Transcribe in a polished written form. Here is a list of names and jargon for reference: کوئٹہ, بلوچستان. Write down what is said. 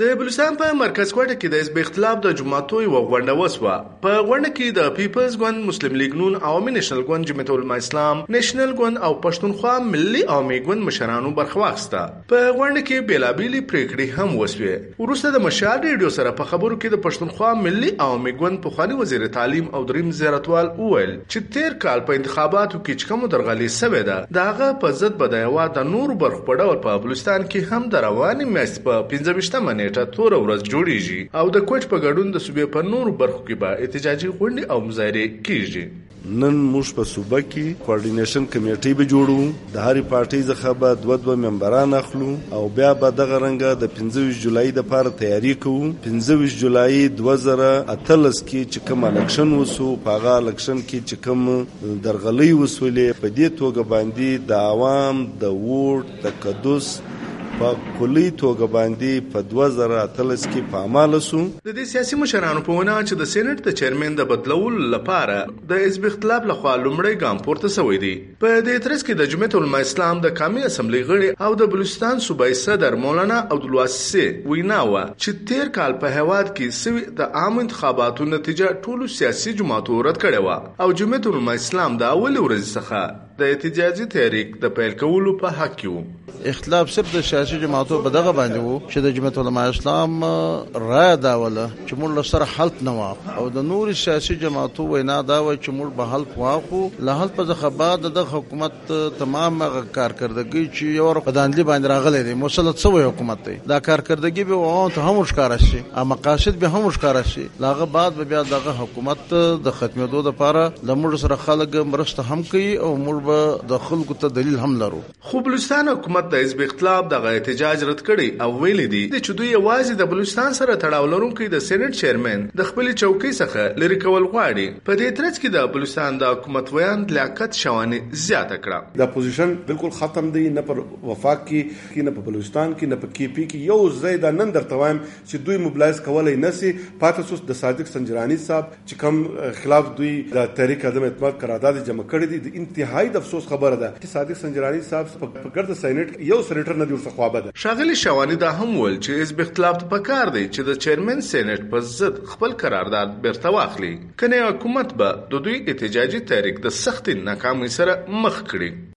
د بلوچستان په مرکز کوټه کې د حزب اختلاف د جماعتو یوه غونډه وسوه. په غونډه کې د پیپلز ګوند، مسلم لیگ نون، عوامي نېشنل ګوند، جمعیت علما اسلام، نېشنل ګوند او پښتونخوا ملي عوامي ګوند مشرانو برخه واخیسته. په غونډه کې بېلابېلې پرېکړې هم وسوې. وروسته د مشال ریډیو سره په خبرو کې د پښتونخوا ملي عوامي ګوند پخواني وزیر تعلیم او دریم زیارتوال وویل چې تېر کال په انتخاباتو کې چې کومه درغلي سوې ده د هغه په ضد به د هېواد د نورو برخو په ډول په بلوچستان کې هم د روانې میاشتې په 15مه تور ورځ جوړیږي او د کوچ په ګډون د صوبې په نورو برخو کې به احتجاجي غونډې او مظاهرې کیږي. نن موږ په صوبه کې کوارډینیشن کمیټې به جوړو، د هرې پارټۍ څخه به دوه ممبران اخلو او بیا به دغه رنګه د 25 جولای د پاره تیاری کوو. 25 جولای 2018 کې چې کوم الکشن وسو، په هغه الکشن کې چې کوم درغلۍ وسولې، په دې توګه باندې د عوام د ووټ تقدس په کلی توګه باندې په 2018 کې په عمل وسو. د دې سیاسي مشرانو په وینا چې د سېنات د چیرمن د بدلول لپاره د حزب اختلاف لخوا لومړی ګام پورته سوی دی. په دې ترڅ کې د جمعیت علما اسلام د قومي اسمبلی غړي او د بلوچستان صوبایي صدر مولانا عبدالواسع وینا وه چې تیر کال په هیواد کې سوي د عام انتخاباتو نتیجه ټولو سیاسي جماعتو رد کړې وه او جمعیت علما اسلام د اولې ورځې څخه د احتجاجي تحریک د پیل کولو په حق کې و. اختلاف صرف د سیاسي جماعتو په دغه باندې و چې د جمعیت علما اسلام رایه داوله چې موږ له سره حلف نه وه، او د نورو سیاسي جماعتو وینا دا وه چې موږ به حلف واخو. له حلفه څخه بعد د حکومت تمام کارکردګي چې یو په داندلي باندې راغلی دی، مسلط شوی حکومت دی، دا کارکردګي به عوام ته هم ښکاره شي او مقاصد به هم ښکاره شي. له هغه بعد به بیا دغه حکومت د ختمېدو دپاره له موږ سره خلک مرسته هم کوي او موږ د خلکو ته دلیل هم لرو. خو بلوچستان حکومت د حزب اختلاف دغه احتجاج رد کړی او ویلي دی چې دوی یوازې د بلوچستان سره تړاو لرونکي د سېنات چیرمن د خپلې چوکۍ څخه لرې کول غواړي. په دې ترڅ کې د بلوچستان د حکومت ویان لیاقت شوانی زیاته کړه. د اپوزیشن بالکل ختم دی، نه پر وفاق کې، نه په بلوچستان کې، نه په کې پی کې. یو ځای دا نن درته وایم چې دوی موبلایز کولی نه سي. پاتاسوس د صادق سنجرانی صاحب چې کوم خلاف دوی د تحریک عدم اعتماد قرارداد جمع کړی دی، د انتهایی افسوس خبره ده چې صادق سنجرانی صاحب په ګرد سېنات یو سېنیټر نه دی ورڅخه خوابه ده. شاغلی شوانی دا هم ول چې حزب اختلاف ته پکار دی چې د چیرمن سېنات په ضد خپل قرارداد بیرته واخلي، کنه حکومت به د دوی احتجاجي تحریک د سخت ناکامۍ سره مخ کړي.